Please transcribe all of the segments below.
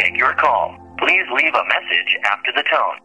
take your call. Please leave a message after the tone.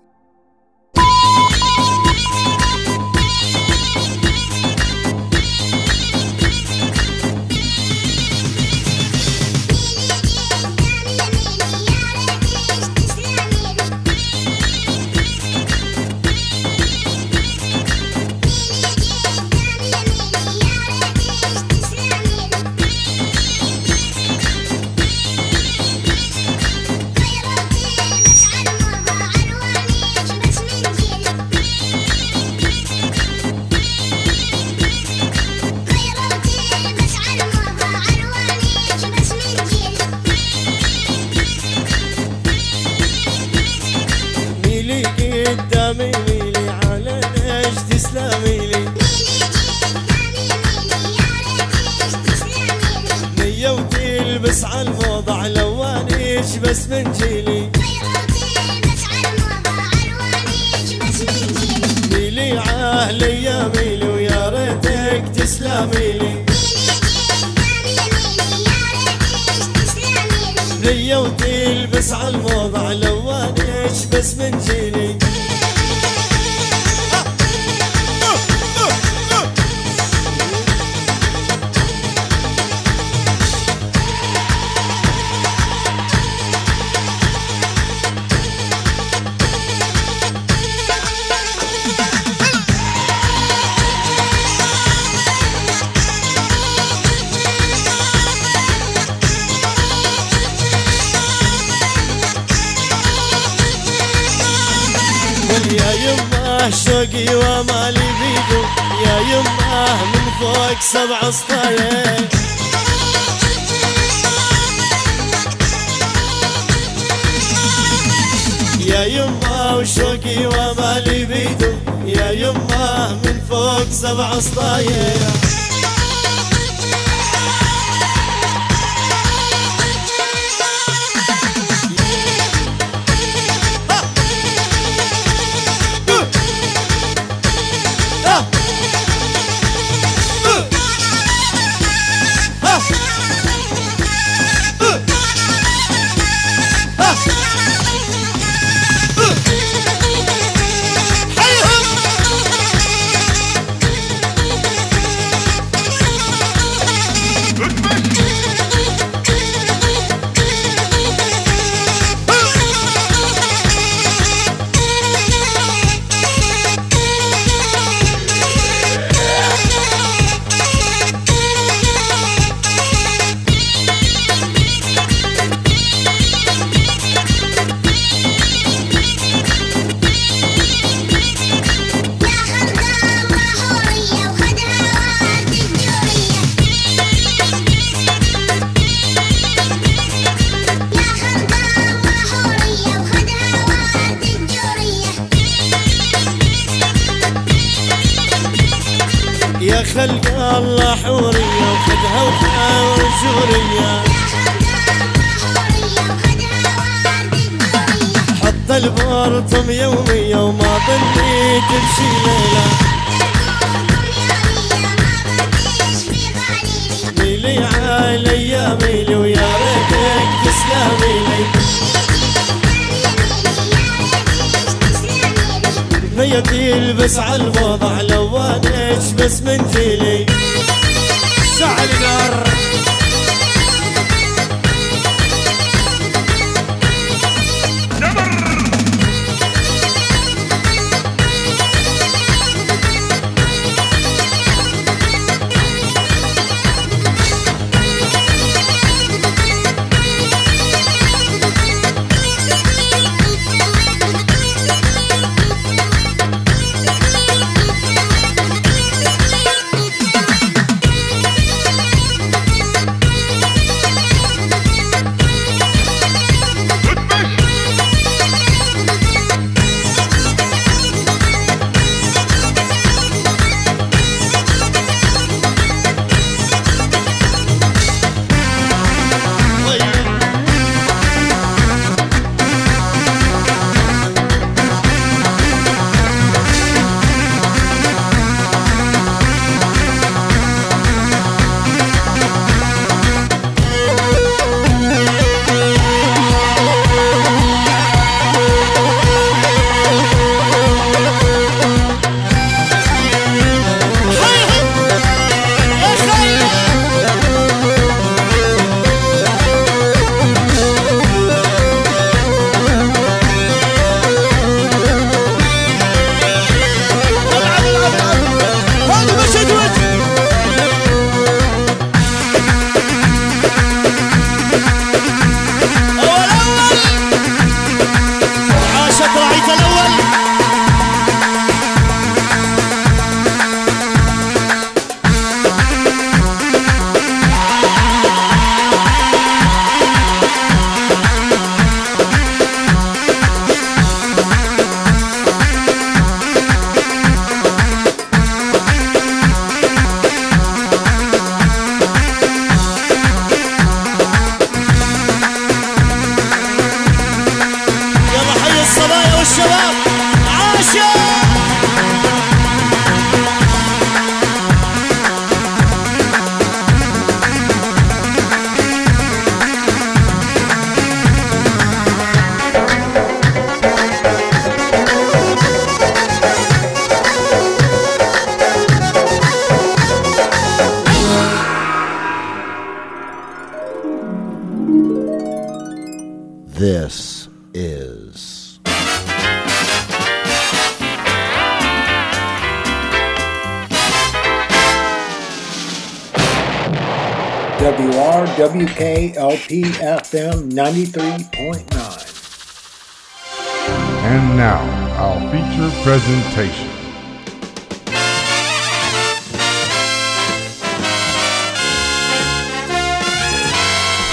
WRWK LP FM 93.9. And now, our feature presentation.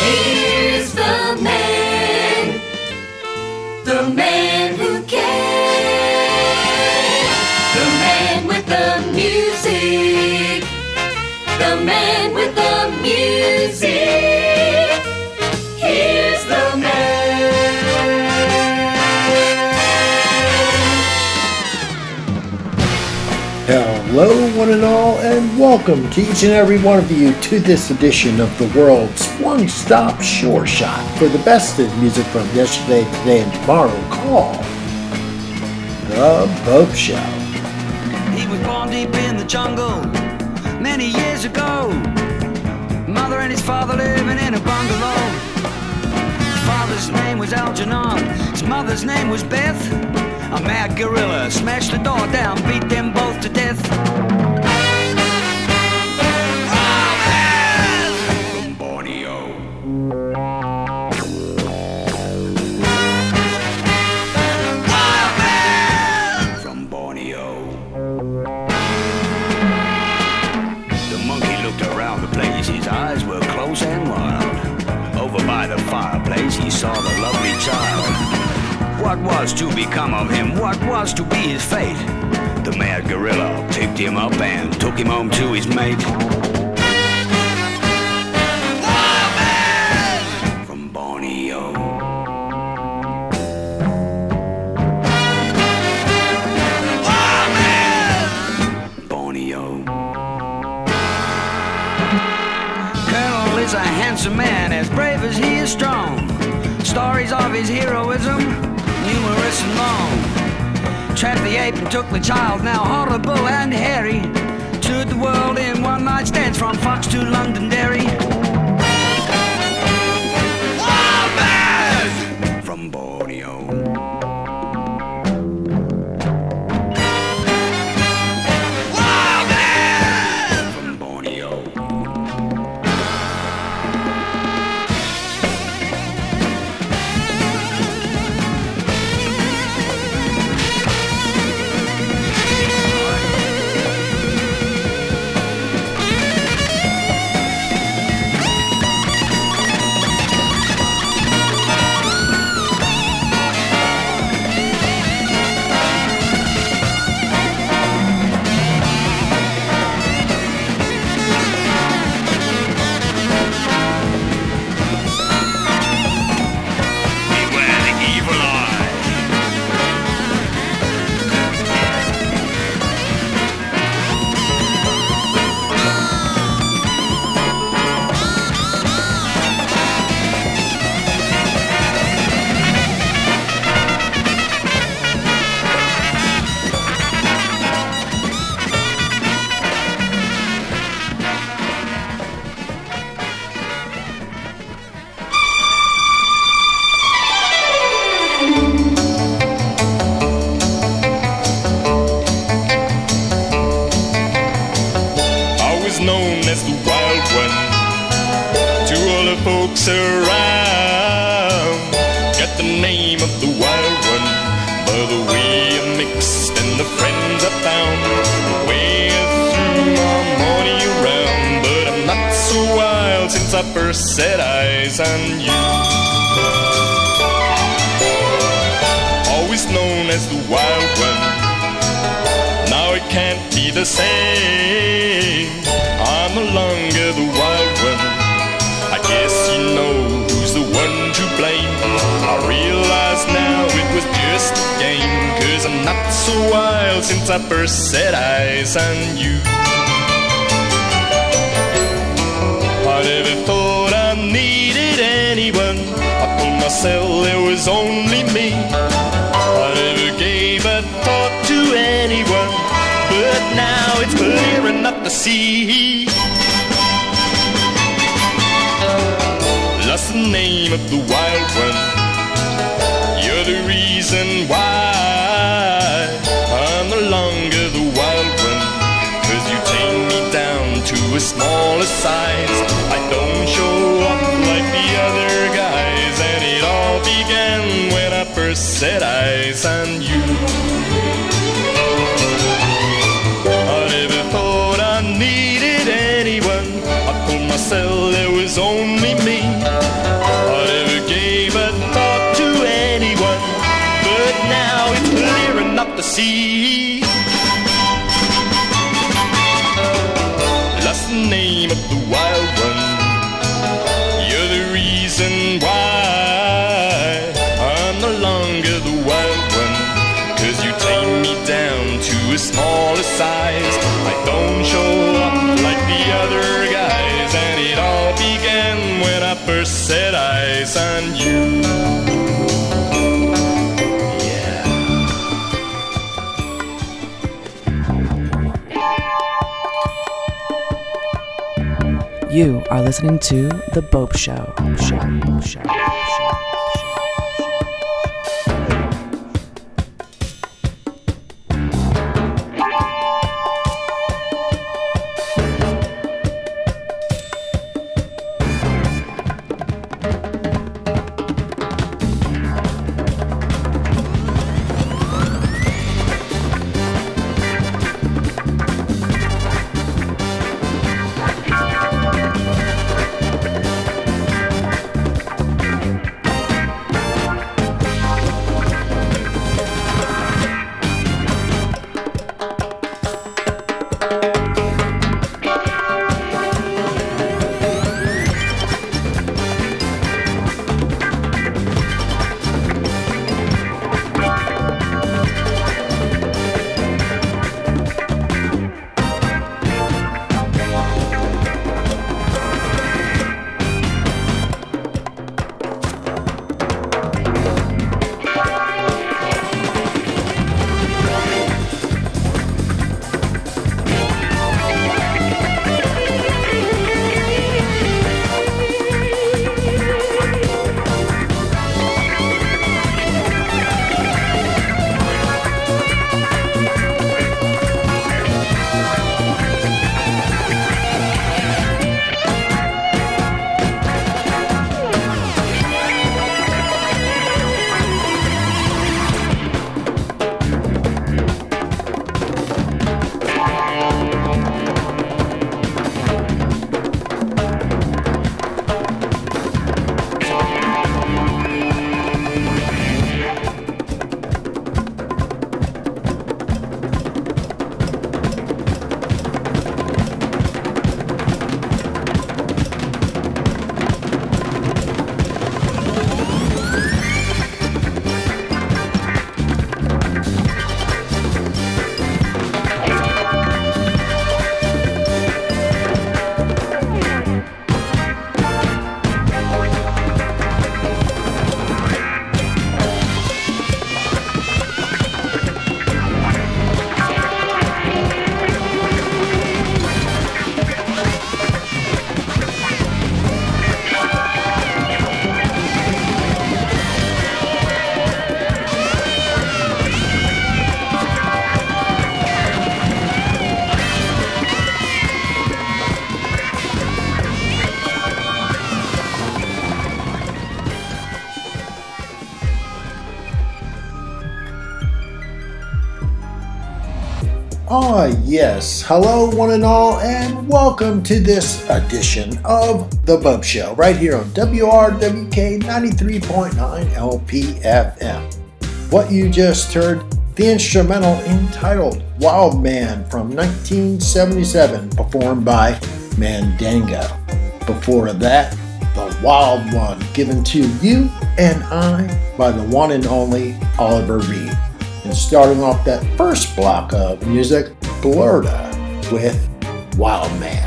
Here's the man who cares, the man with the music, the man with the music. Hello one and all, and welcome to each and every one of you to this edition of the world's one-stop sure shot for the best of music from yesterday, today, and tomorrow, called The Bopst Show. He was born deep in the jungle many years ago. Mother and his father living in a bungalow. His father's name was Algernon, his mother's name was Beth. A mad gorilla smashed the door down, beat them both to death. From Borneo. From Borneo. The monkey looked around the place, his eyes were close and wild. Over by the fireplace he saw the lovely child. What was to become of him? What was to be his fate? The mad gorilla picked him up and took him home to his mate. Wild man from Borneo. Wild man from Borneo. Colonel is a handsome man, as brave as he is strong. Stories of his heroism, numerous and long. Trapped the ape and took the child, now horrible and hairy. Toured the world in one night stands, from Fox to Londonderry. Wild man from Borneo. Wild man from Borneo. Game. a while since I first set eyes on you. I never thought I needed anyone. I pulled myself, there was only me. I never gave a thought to anyone, but now it's clear enough to see. Lost the name of the wild one. You're the reason why I'm no longer the wild one, 'cause you take me down to a smaller size. I don't show up like the other guys, and it all began when I first set eyes on you. I never thought I needed anyone. I told myself there was only me. I never gave a thought to anyone, but now it's clear enough to see. Lost the name of the wild one. You're the reason why I'm no longer the wild one, 'cause you take me down to a smaller size. I don't show up like the other guys, and it all began when I first set eyes on you. You are listening to The Bopst Show. Yes, hello one and all, and welcome to this edition of The Bopst Show, right here on WRWK 93.9 LP FM. What you just heard, the instrumental entitled Wild Man from 1977, performed by Mandingo. Before that, The Wild One, given to you and I by the one and only Oliver Reed. And starting off that first block of music, Blerta with Wild Man.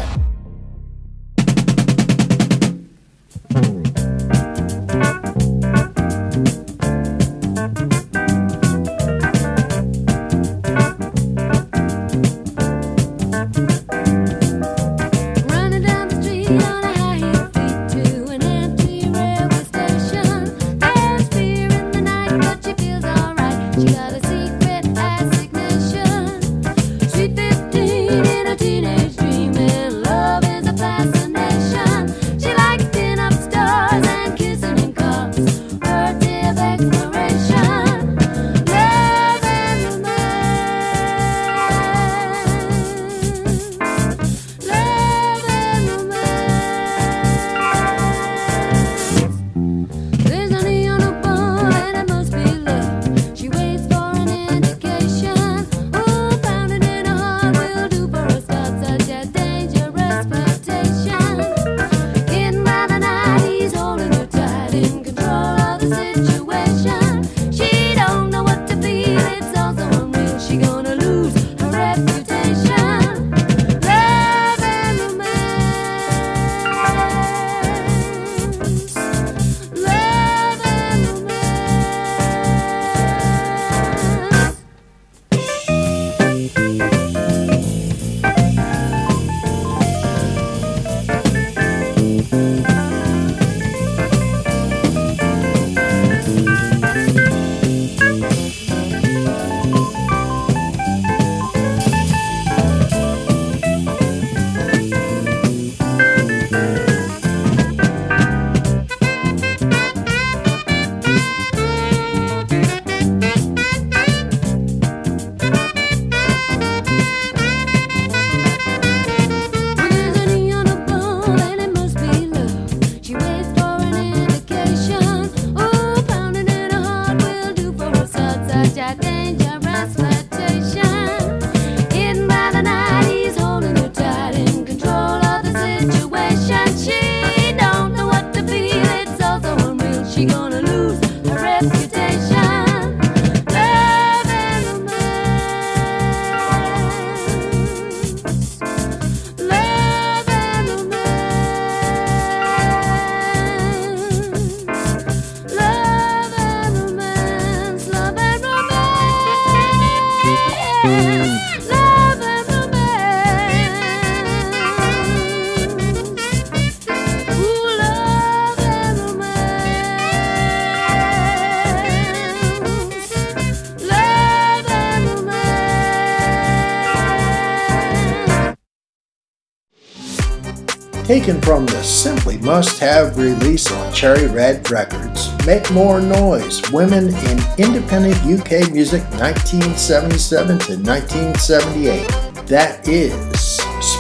Taken from the Simply Must Have release on Cherry Red Records, Make More Noise, Women in Independent UK Music 1977 to 1978. That is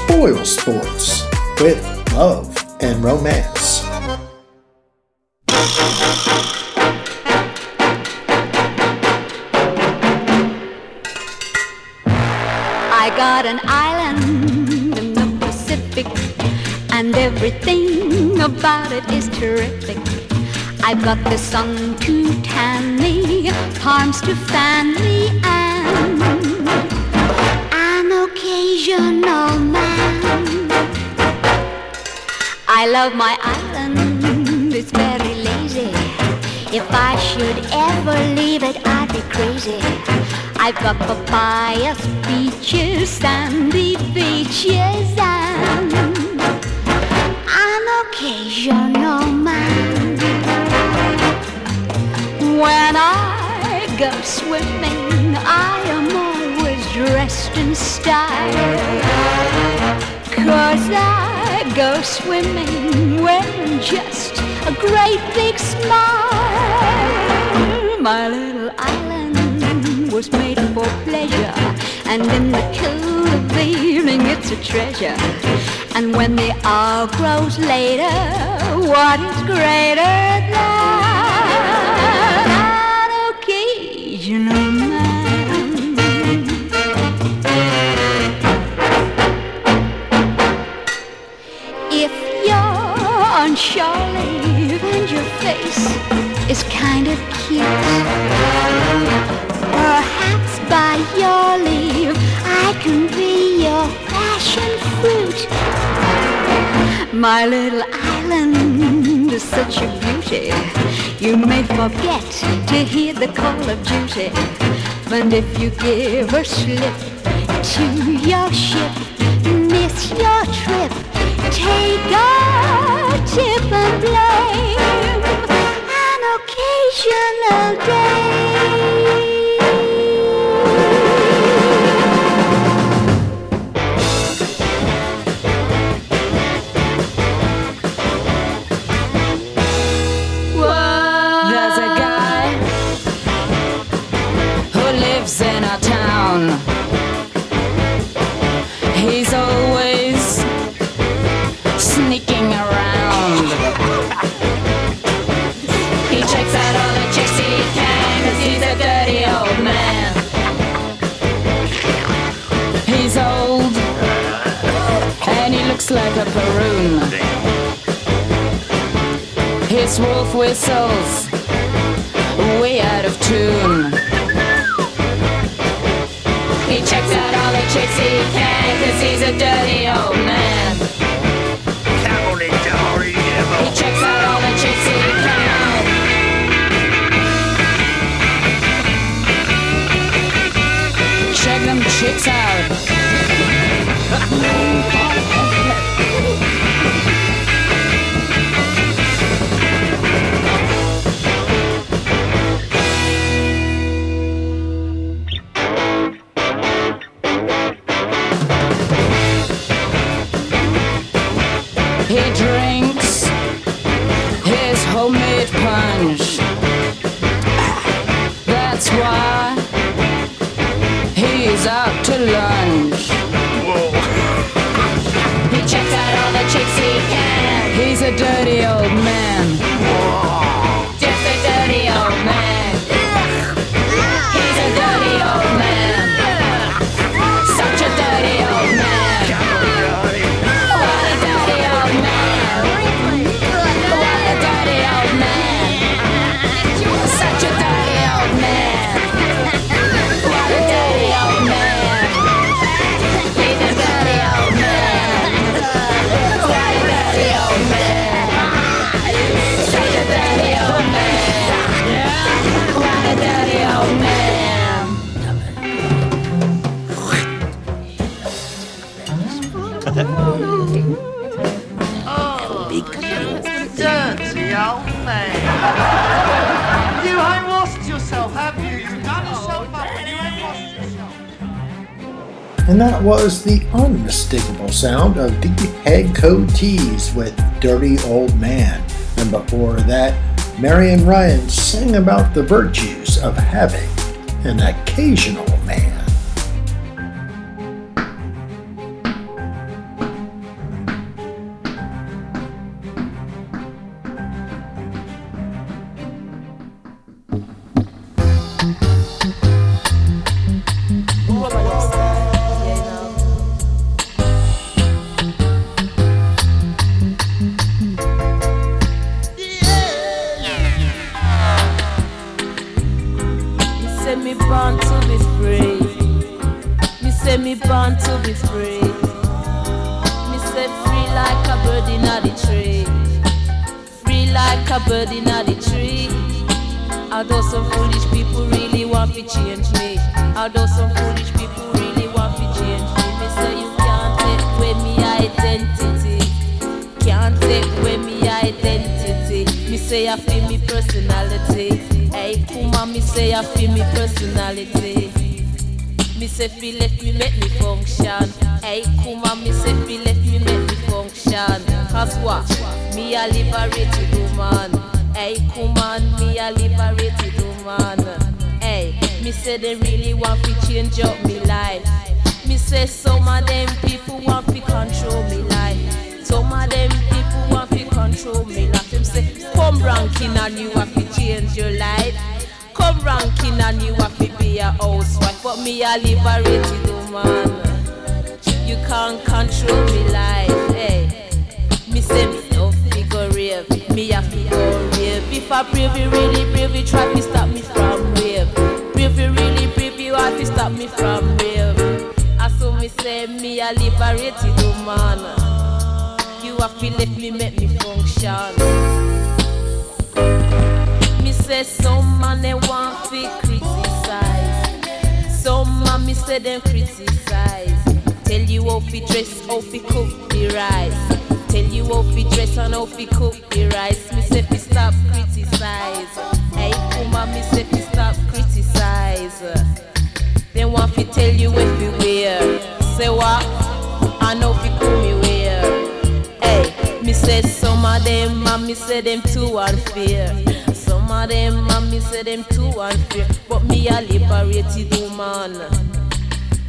Spoilsports with Love and Romance. I got an island in the Pacific, and everything about it is terrific. I've got the sun to tan me, palms to fan me, and an occasional man. I love my island, it's very lazy. If I should ever leave it, I'd be crazy. I've got papayas, beaches, sandy beaches, and an occasional man. When I go swimming, I am always dressed in style, 'cause I go swimming wearing just a great big smile. My little island was made for pleasure, and in the cool of the evening it's a treasure. And when the hour grows later, what is greater than an occasional man? If you're on shore leave and your face is kind of cute, perhaps by your leave, I can be your passion fruit. My little island is such a beauty, you may forget to hear the call of duty. But if you give a slip to your ship, miss your trip, take a tip and blame an occasional day. He's always sneaking around. He checks out all the chicks he can, 'cause he's a dirty old man. He's old and he looks like a Paroon. His wolf whistles way out of tune. He checks out all the chicks he can, 'cause he's a dirty old man. He checks out all the chicks he can. Check them chicks out. Punch. That's why he's out to lunch. Whoa. He checks out all the chicks he can. He's a dirty old man. Whoa. Just a dirty old man. He's a dirty old man. Such a dirty old man. What a dirty old man. What a dirty old man. Such a dirty old man. What a dirty old man. He's a dirty old man. What a dirty old man. Such a dirty old man. What a dirty old man. Oh, big dirty old man. And that was the unmistakable sound of the Headcoatees with Dirty Old Man. And before that, Marion Ryan sang about the virtues of having an occasional man. Stop me from baby. I saw me say me a liberated woman. You have to let me make me function. Me say some man they want to criticize. Some man me say them criticize. Tell you how to dress, how to cook the rice. Tell you how to dress and how to cook the rice. Me say fi stop criticize. Hey, Puma, me say fi stop criticize. They want fi tell you everywhere. Say what? I know fi come me where. Hey, me say some of them, and me say them too unfair. Some of them, and me say them too unfair. But me a liberated woman.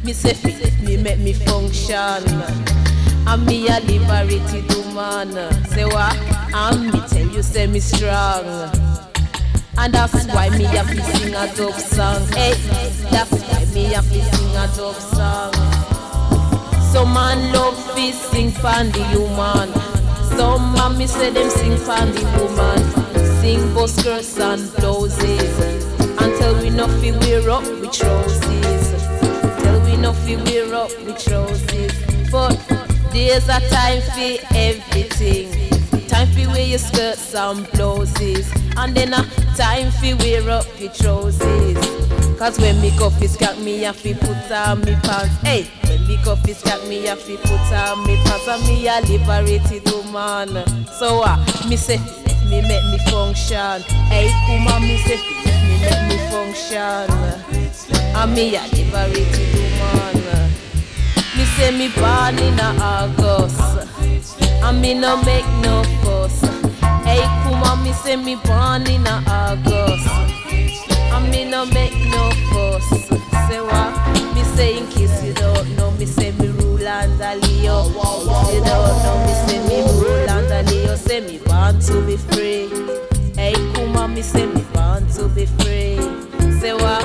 Me say fi me make me function. And me a liberated woman. Say what? And me tell you say me strong. And that's why me have to sing a dope song. Hey, that's why me have to sing a dope song. Some man love fi sing for the human. Some man me say them sing for the woman. Sing both skirts and blouses. Until we no fi wear up with roses. Until we no fi wear up with roses. But there's a time for everything. Time fi wear your skirts and blouses. And then a time fi wear up your trousers. Cause when me go fi scat me a fi put on me pants. Hey, when me go fi scat me a fi put on me pants. And me a liberated woman. So me say me make me function. Hey, Kuma, me say me make me function. And me a liberated woman. Me say me born in August. And me no make no fuss. Hey, Kuma, me say me born in August. And me no make no fuss. Say what? Me say in case you don't know, me say me rule and a Leo. You don't know, me say me rule and a Leo. Say me born to be free. Hey, Kuma, me say me born to be free. Say what?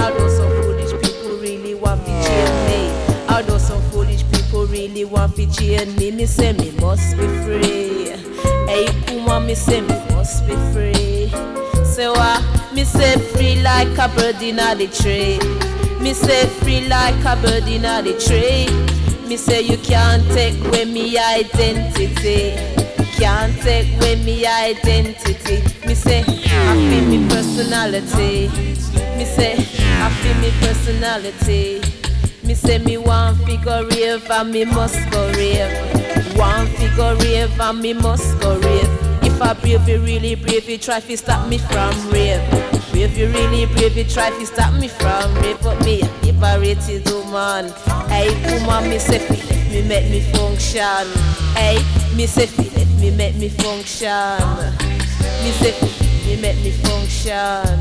Although some foolish people really want to jail me. Although some foolish people really want to jail me. Me say me must be free. Hey, Kuma, me say me must be free. So me say free like a bird in the tree. Me say free like a bird in the tree. Me say you can't take away me identity. Can't take away me identity. Me say I feel me personality. Me say I feel me personality. Me say me one figure rave and me must go rave. One figure rave and me must go rave. If I brave you really brave, you try to stop me from rave. Brave you really brave, you try to stop me from rave. But me a liberated woman. Hey, woman, me say fi let me make me function. Hey, me say fi let me make me function. Me say fi let me make me function.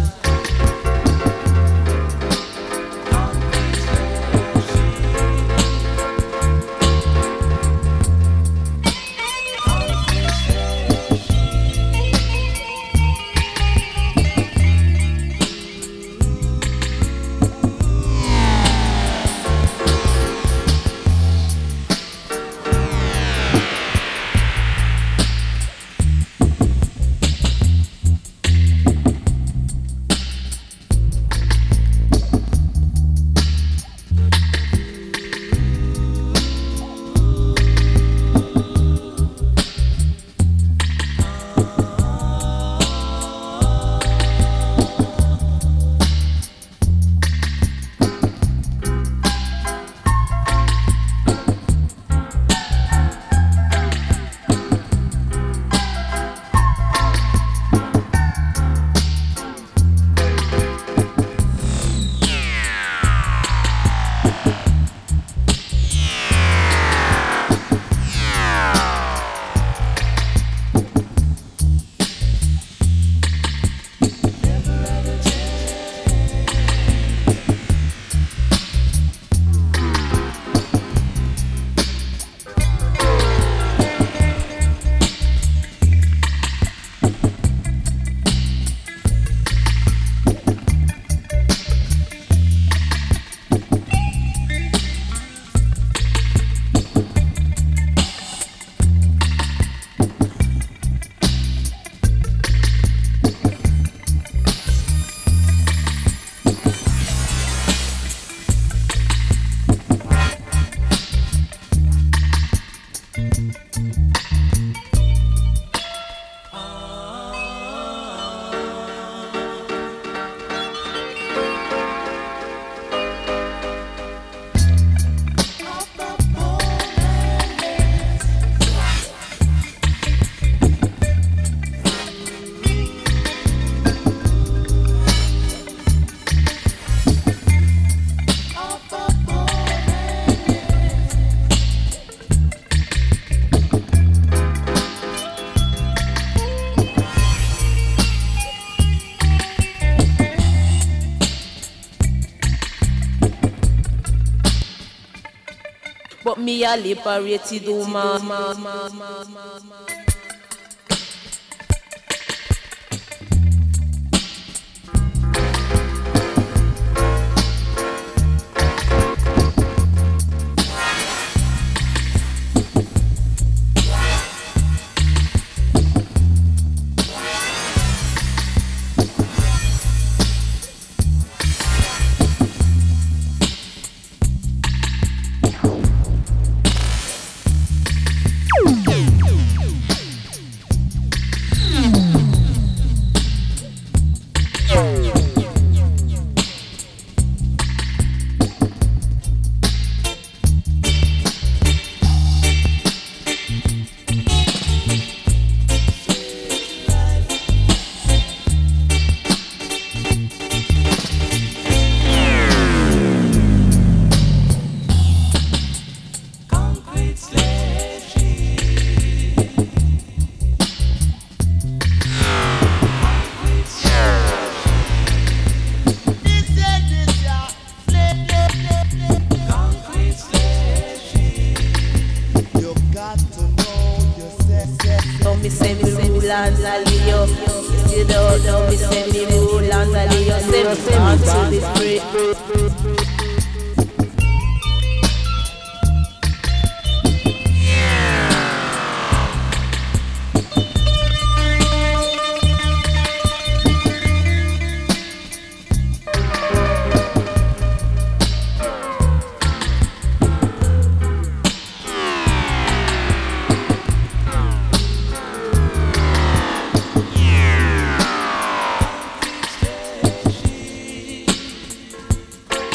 but me a liberated woman.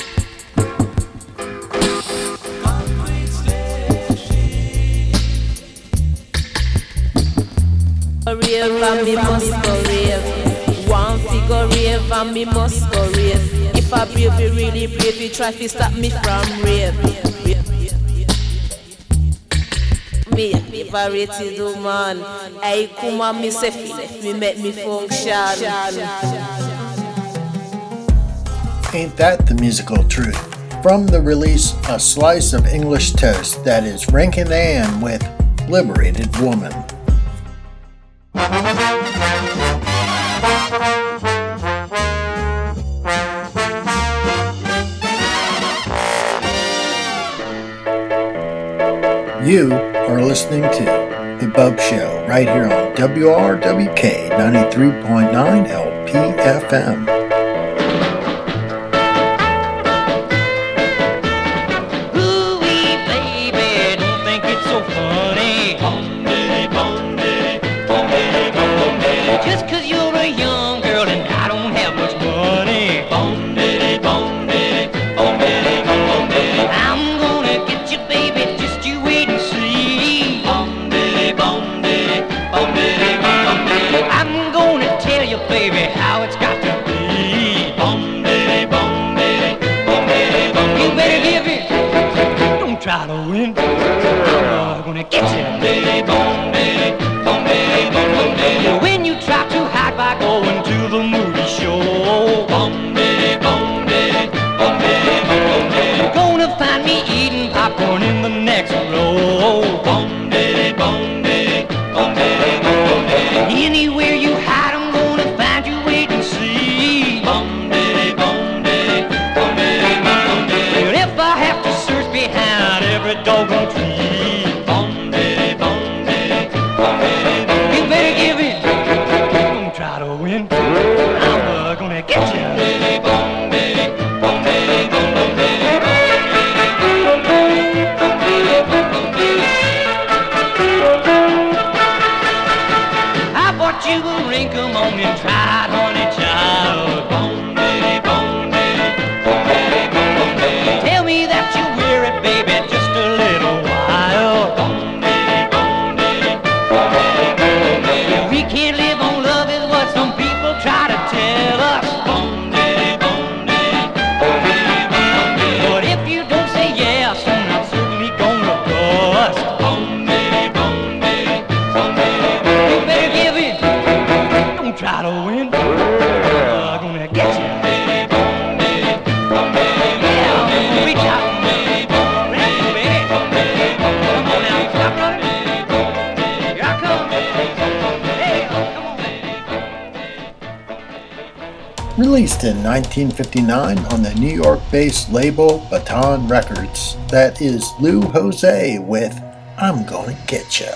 Me must go rave. One figure rave and me must go rave. If I brave, you really brave, you try to stop me from rave. Me liberated woman. I come on myself, me make me function. Ain't that the musical truth? From the release A Slice of English Toast, that is Ranking Ann with Liberated Woman. You are listening to The Bopst Show right here on WRWK 93.9 LP FM. Don't released in 1959 on the New York-based label Baton Records. That is Lou Josie with I'm Gonna Get Ya.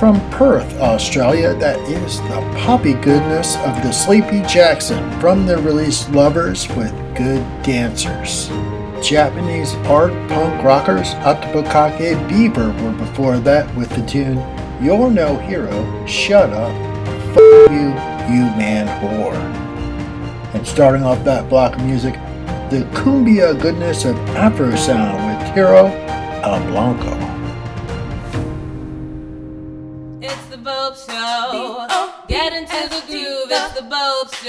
from Perth, Australia. That is the poppy goodness of the Sleepy Jackson from their release Lovers with Good Dancers. Japanese hard punk rockers Otoboke Beaver were before that with the tune You're No Hero, Shut Up, F*** You, You Man Whore. And starting off that block of music, the cumbia goodness of Afrosound with Tiro a Blanco. Bopst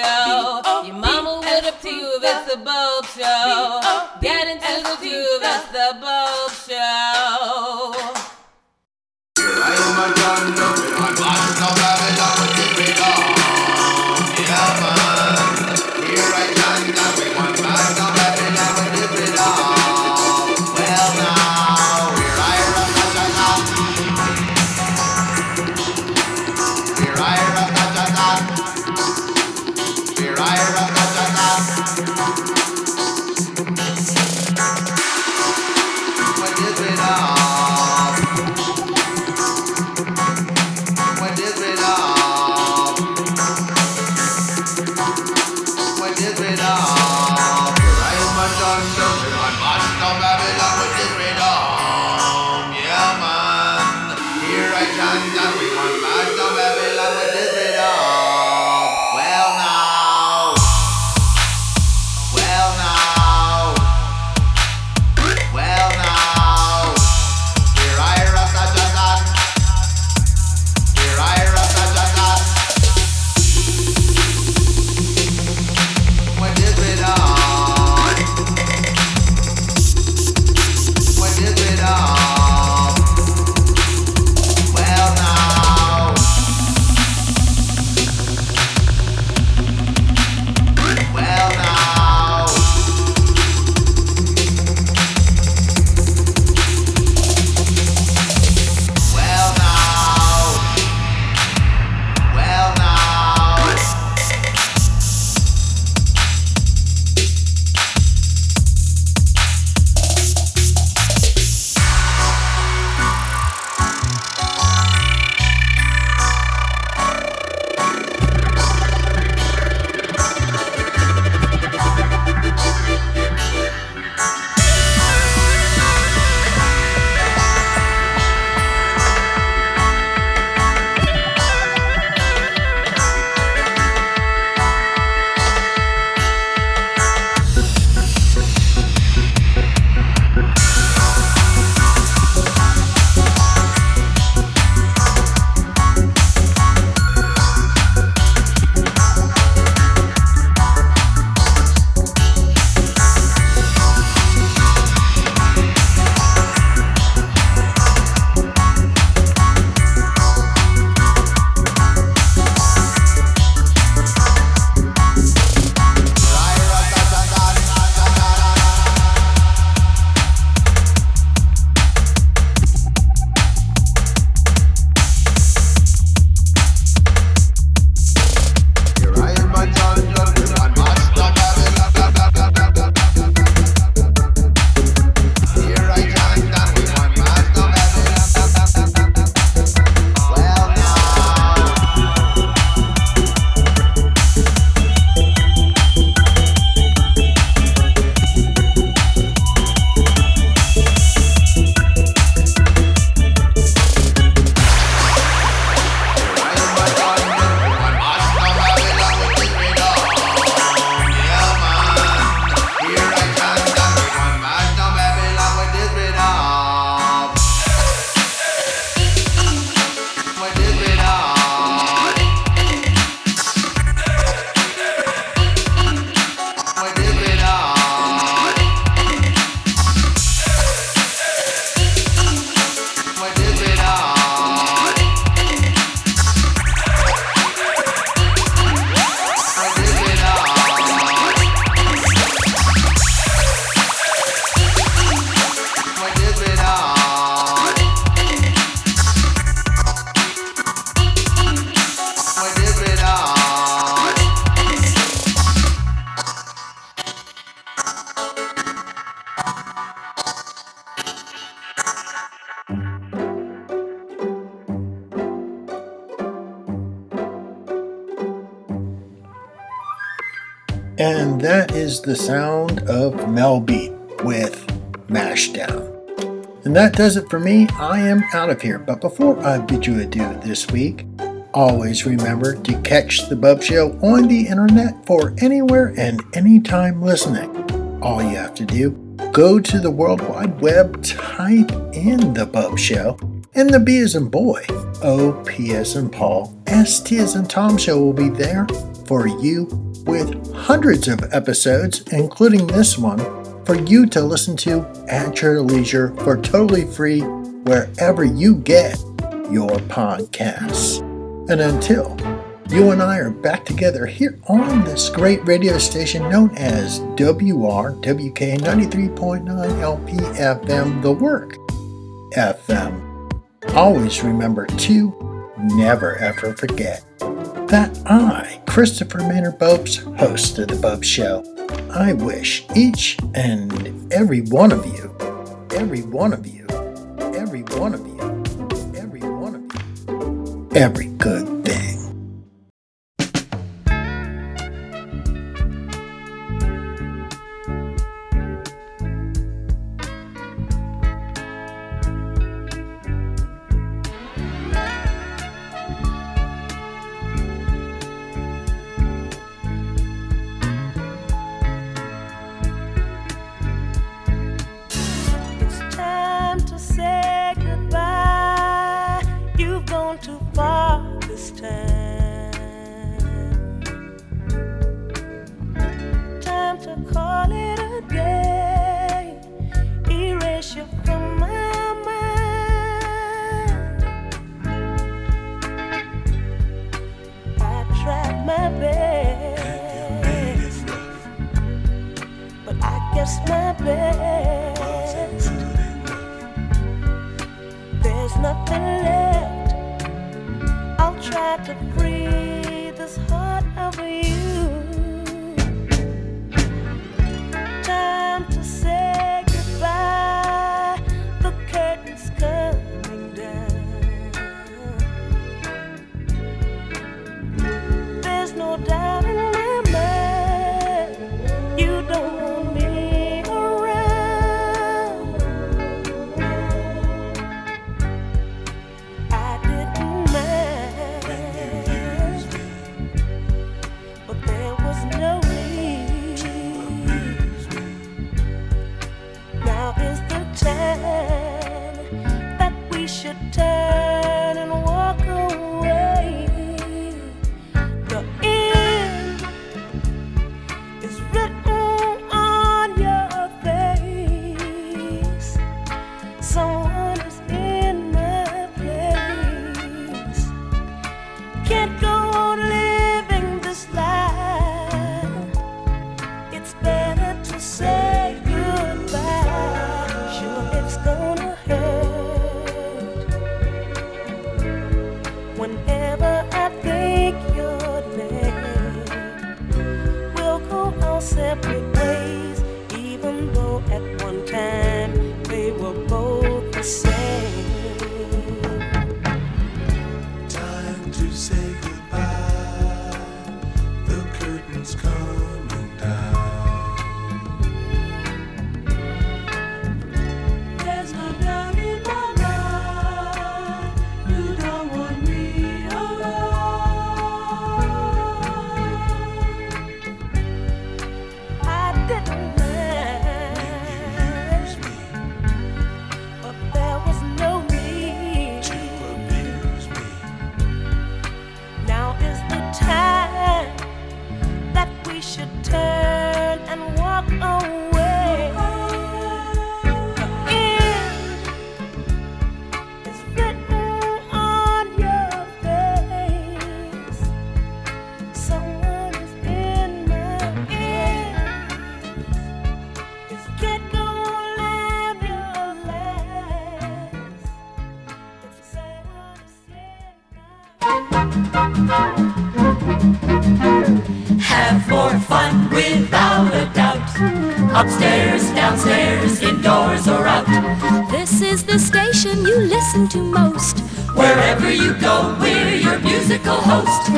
Show. Your mama with a pube, it's the Bopst Show. Get into the tube, it's the Bopst Show. What is it all? And that is the sound of Melbeat with Mashdown. And that does it for me. I am out of here. But before I bid you adieu this week, always remember to catch The Bopst Show on the internet for anywhere and anytime listening. All you have to do, go to the World Wide Web, type in The Bopst Show, and the B as in boy, O, P as in Paul, S, T as in Tom Show will be there for you with hundreds of episodes, including this one, for you to listen to at your leisure for totally free wherever you get your podcasts. And until you and I are back together here on this great radio station known as WRWK 93.9 LP FM, The Work FM, always remember to never ever forget that I, Christopher Maynard Bopst, host of The Bopst Show, I wish each and every one of you, every good thing. Have more fun without a doubt, upstairs, downstairs, indoors or out. This is the station you listen to most. Wherever you go, we're your musical host.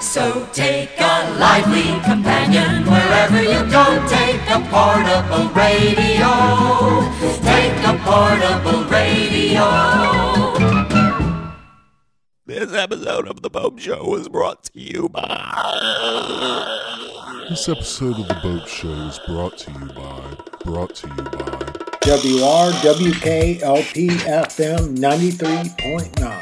So take a lively companion wherever you go. Take a portable radio. Take a portable radio. This episode of The Bopst Show was brought to you by... WRWK LP FM 93.9.